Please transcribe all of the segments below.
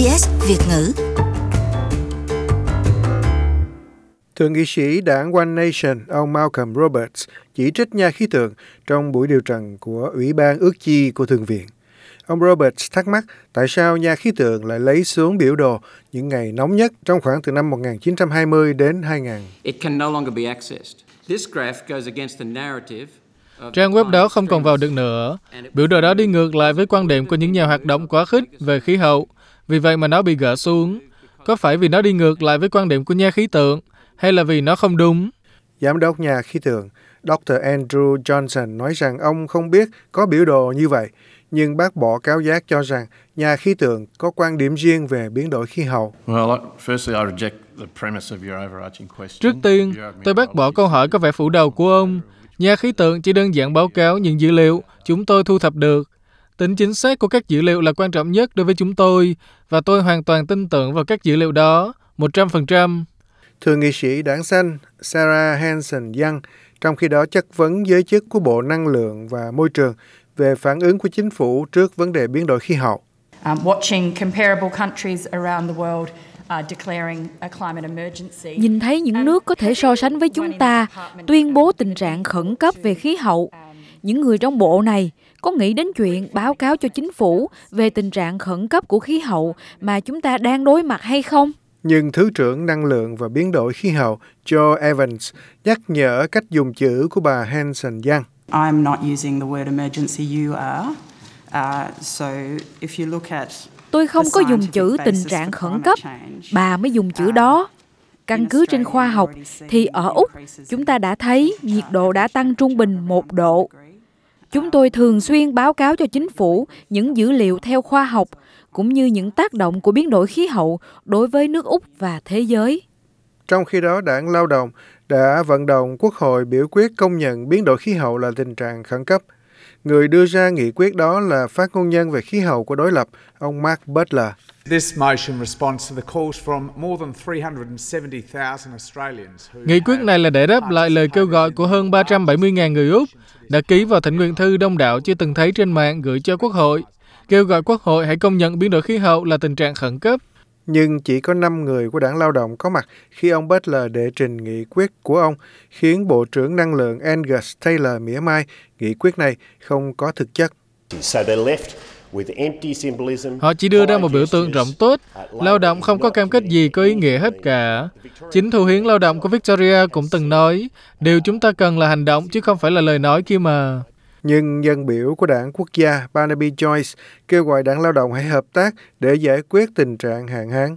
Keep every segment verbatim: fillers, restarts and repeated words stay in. ét bê ét Việt ngữ. Thượng nghị sĩ đảng One Nation, ông Malcolm Roberts, chỉ trích nhà khí tượng trong buổi điều trần của Ủy ban ước chi của Thượng viện. Ông Roberts thắc mắc tại sao nhà khí tượng lại lấy xuống biểu đồ những ngày nóng nhất trong khoảng từ năm một nghìn chín trăm hai mươi đến hai không không không. Trang web đó không còn vào được nữa. Biểu đồ đó đi ngược lại với quan điểm của những nhà hoạt động quá khích về khí hậu. Vì vậy mà nó bị gỡ xuống. Có phải vì nó đi ngược lại với quan điểm của nhà khí tượng hay là vì nó không đúng? Giám đốc nhà khí tượng Dr Andrew Johnson nói rằng ông không biết có biểu đồ như vậy, nhưng bác bỏ cáo giác cho rằng nhà khí tượng có quan điểm riêng về biến đổi khí hậu. Trước tiên, tôi bác bỏ câu hỏi có vẻ phủ đầu của ông. Nhà khí tượng chỉ đơn giản báo cáo những dữ liệu chúng tôi thu thập được. Tính chính xác của các dữ liệu là quan trọng nhất đối với chúng tôi, và tôi hoàn toàn tin tưởng vào các dữ liệu đó, một trăm phần trăm. Thượng nghị sĩ đảng Xanh Sarah Hanson Young, trong khi đó chất vấn giới chức của Bộ Năng lượng và Môi trường về phản ứng của chính phủ trước vấn đề biến đổi khí hậu. Nhìn thấy những nước có thể so sánh với chúng ta tuyên bố tình trạng khẩn cấp về khí hậu, những người trong bộ này có nghĩ đến chuyện báo cáo cho chính phủ về tình trạng khẩn cấp của khí hậu mà chúng ta đang đối mặt hay không? Nhưng Thứ trưởng Năng lượng và Biến đổi khí hậu Joe Evans nhắc nhở cách dùng chữ của bà Hanson Young. I'm not using the word emergency, you are. Uh, so if you look at Tôi không có dùng chữ tình trạng khẩn cấp, bà mới dùng chữ đó. Căn cứ trên khoa học thì ở Úc chúng ta đã thấy nhiệt độ đã tăng trung bình một độ. Chúng tôi thường xuyên báo cáo cho chính phủ những dữ liệu theo khoa học cũng như những tác động của biến đổi khí hậu đối với nước Úc và thế giới. Trong khi đó, đảng Lao động đã vận động Quốc hội biểu quyết công nhận biến đổi khí hậu là tình trạng khẩn cấp. Người đưa ra nghị quyết đó là phát ngôn nhân về khí hậu của đối lập, ông Mark Butler. Nghị quyết này là để đáp lại lời kêu gọi của hơn ba trăm bảy mươi nghìn người Úc đã ký vào thỉnh nguyện thư đông đảo chưa từng thấy trên mạng gửi cho Quốc hội, kêu gọi Quốc hội hãy công nhận biến đổi khí hậu là tình trạng khẩn cấp. Nhưng chỉ có năm người của đảng Lao động có mặt khi ông Butler đệ trình nghị quyết của ông, khiến Bộ trưởng Năng lượng Angus Taylor mỉa mai nghị quyết này không có thực chất. Họ chỉ đưa ra một biểu tượng rỗng tuếch, lao động không có cam kết gì có ý nghĩa hết cả. Chính thủ hiến lao động của Victoria cũng từng nói, điều chúng ta cần là hành động chứ không phải là lời nói kia mà. Nhưng dân biểu của đảng quốc gia Barnaby Joyce kêu gọi đảng lao động hãy hợp tác để giải quyết tình trạng hạn hán.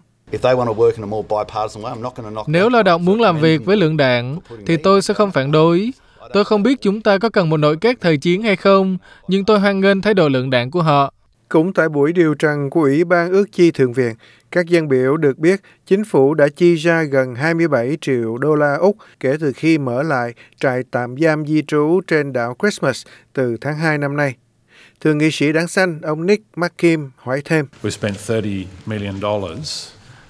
Nếu lao động muốn làm việc với lượng đảng, thì tôi sẽ không phản đối. Tôi không biết chúng ta có cần một nội các thời chiến hay không, nhưng tôi hoan nghênh thái độ lượng đảng của họ. Cũng tại buổi điều trần của Ủy ban ước chi Thượng viện, các dân biểu được biết chính phủ đã chi ra gần hai mươi bảy triệu đô la Úc kể từ khi mở lại trại tạm giam di trú trên đảo Christmas từ tháng hai năm nay. Thượng nghị sĩ đảng Xanh, ông Nick McKim hỏi thêm.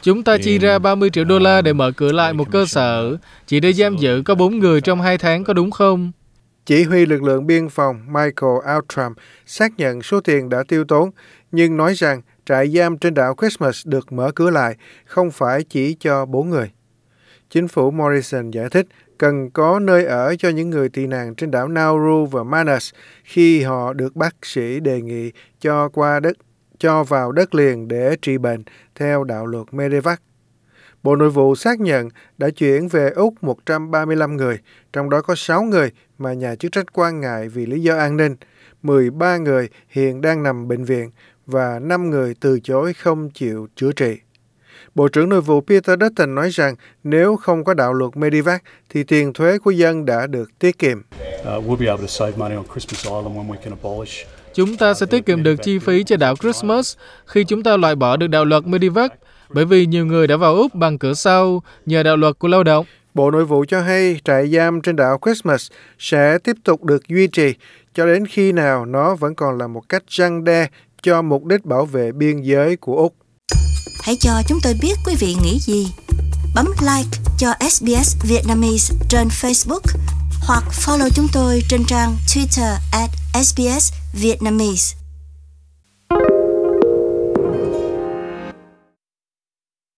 Chúng ta chi ra ba mươi triệu đô la để mở cửa lại một cơ sở, chỉ để giam giữ có bốn người trong hai tháng có đúng không? Chỉ huy lực lượng biên phòng Michael Altram xác nhận số tiền đã tiêu tốn, nhưng nói rằng trại giam trên đảo Christmas được mở cửa lại, không phải chỉ cho bốn người. Chính phủ Morrison giải thích cần có nơi ở cho những người tị nạn trên đảo Nauru và Manus khi họ được bác sĩ đề nghị cho qua đất, cho vào đất liền để trị bệnh theo đạo luật Medivac. Bộ Nội vụ xác nhận đã chuyển về Úc một trăm ba mươi lăm người, trong đó có sáu người mà nhà chức trách quan ngại vì lý do an ninh, mười ba người hiện đang nằm bệnh viện và năm người từ chối không chịu chữa trị. Bộ trưởng Nội vụ Peter Dutton nói rằng nếu không có đạo luật Medivac thì tiền thuế của dân đã được tiết kiệm. Chúng ta sẽ tiết kiệm được chi phí cho đảo Christmas khi chúng ta loại bỏ được đạo luật Medivac, bởi vì nhiều người đã vào Úc bằng cửa sau nhờ đạo luật của lao động. Bộ Nội vụ cho hay trại giam trên đảo Christmas sẽ tiếp tục được duy trì cho đến khi nào nó vẫn còn là một cách răn đe cho mục đích bảo vệ biên giới của Úc. Hãy cho chúng tôi biết quý vị nghĩ gì. Bấm like cho ét bê ét Vietnamese trên Facebook hoặc follow chúng tôi trên trang Twitter at ét bê ét Vietnamese.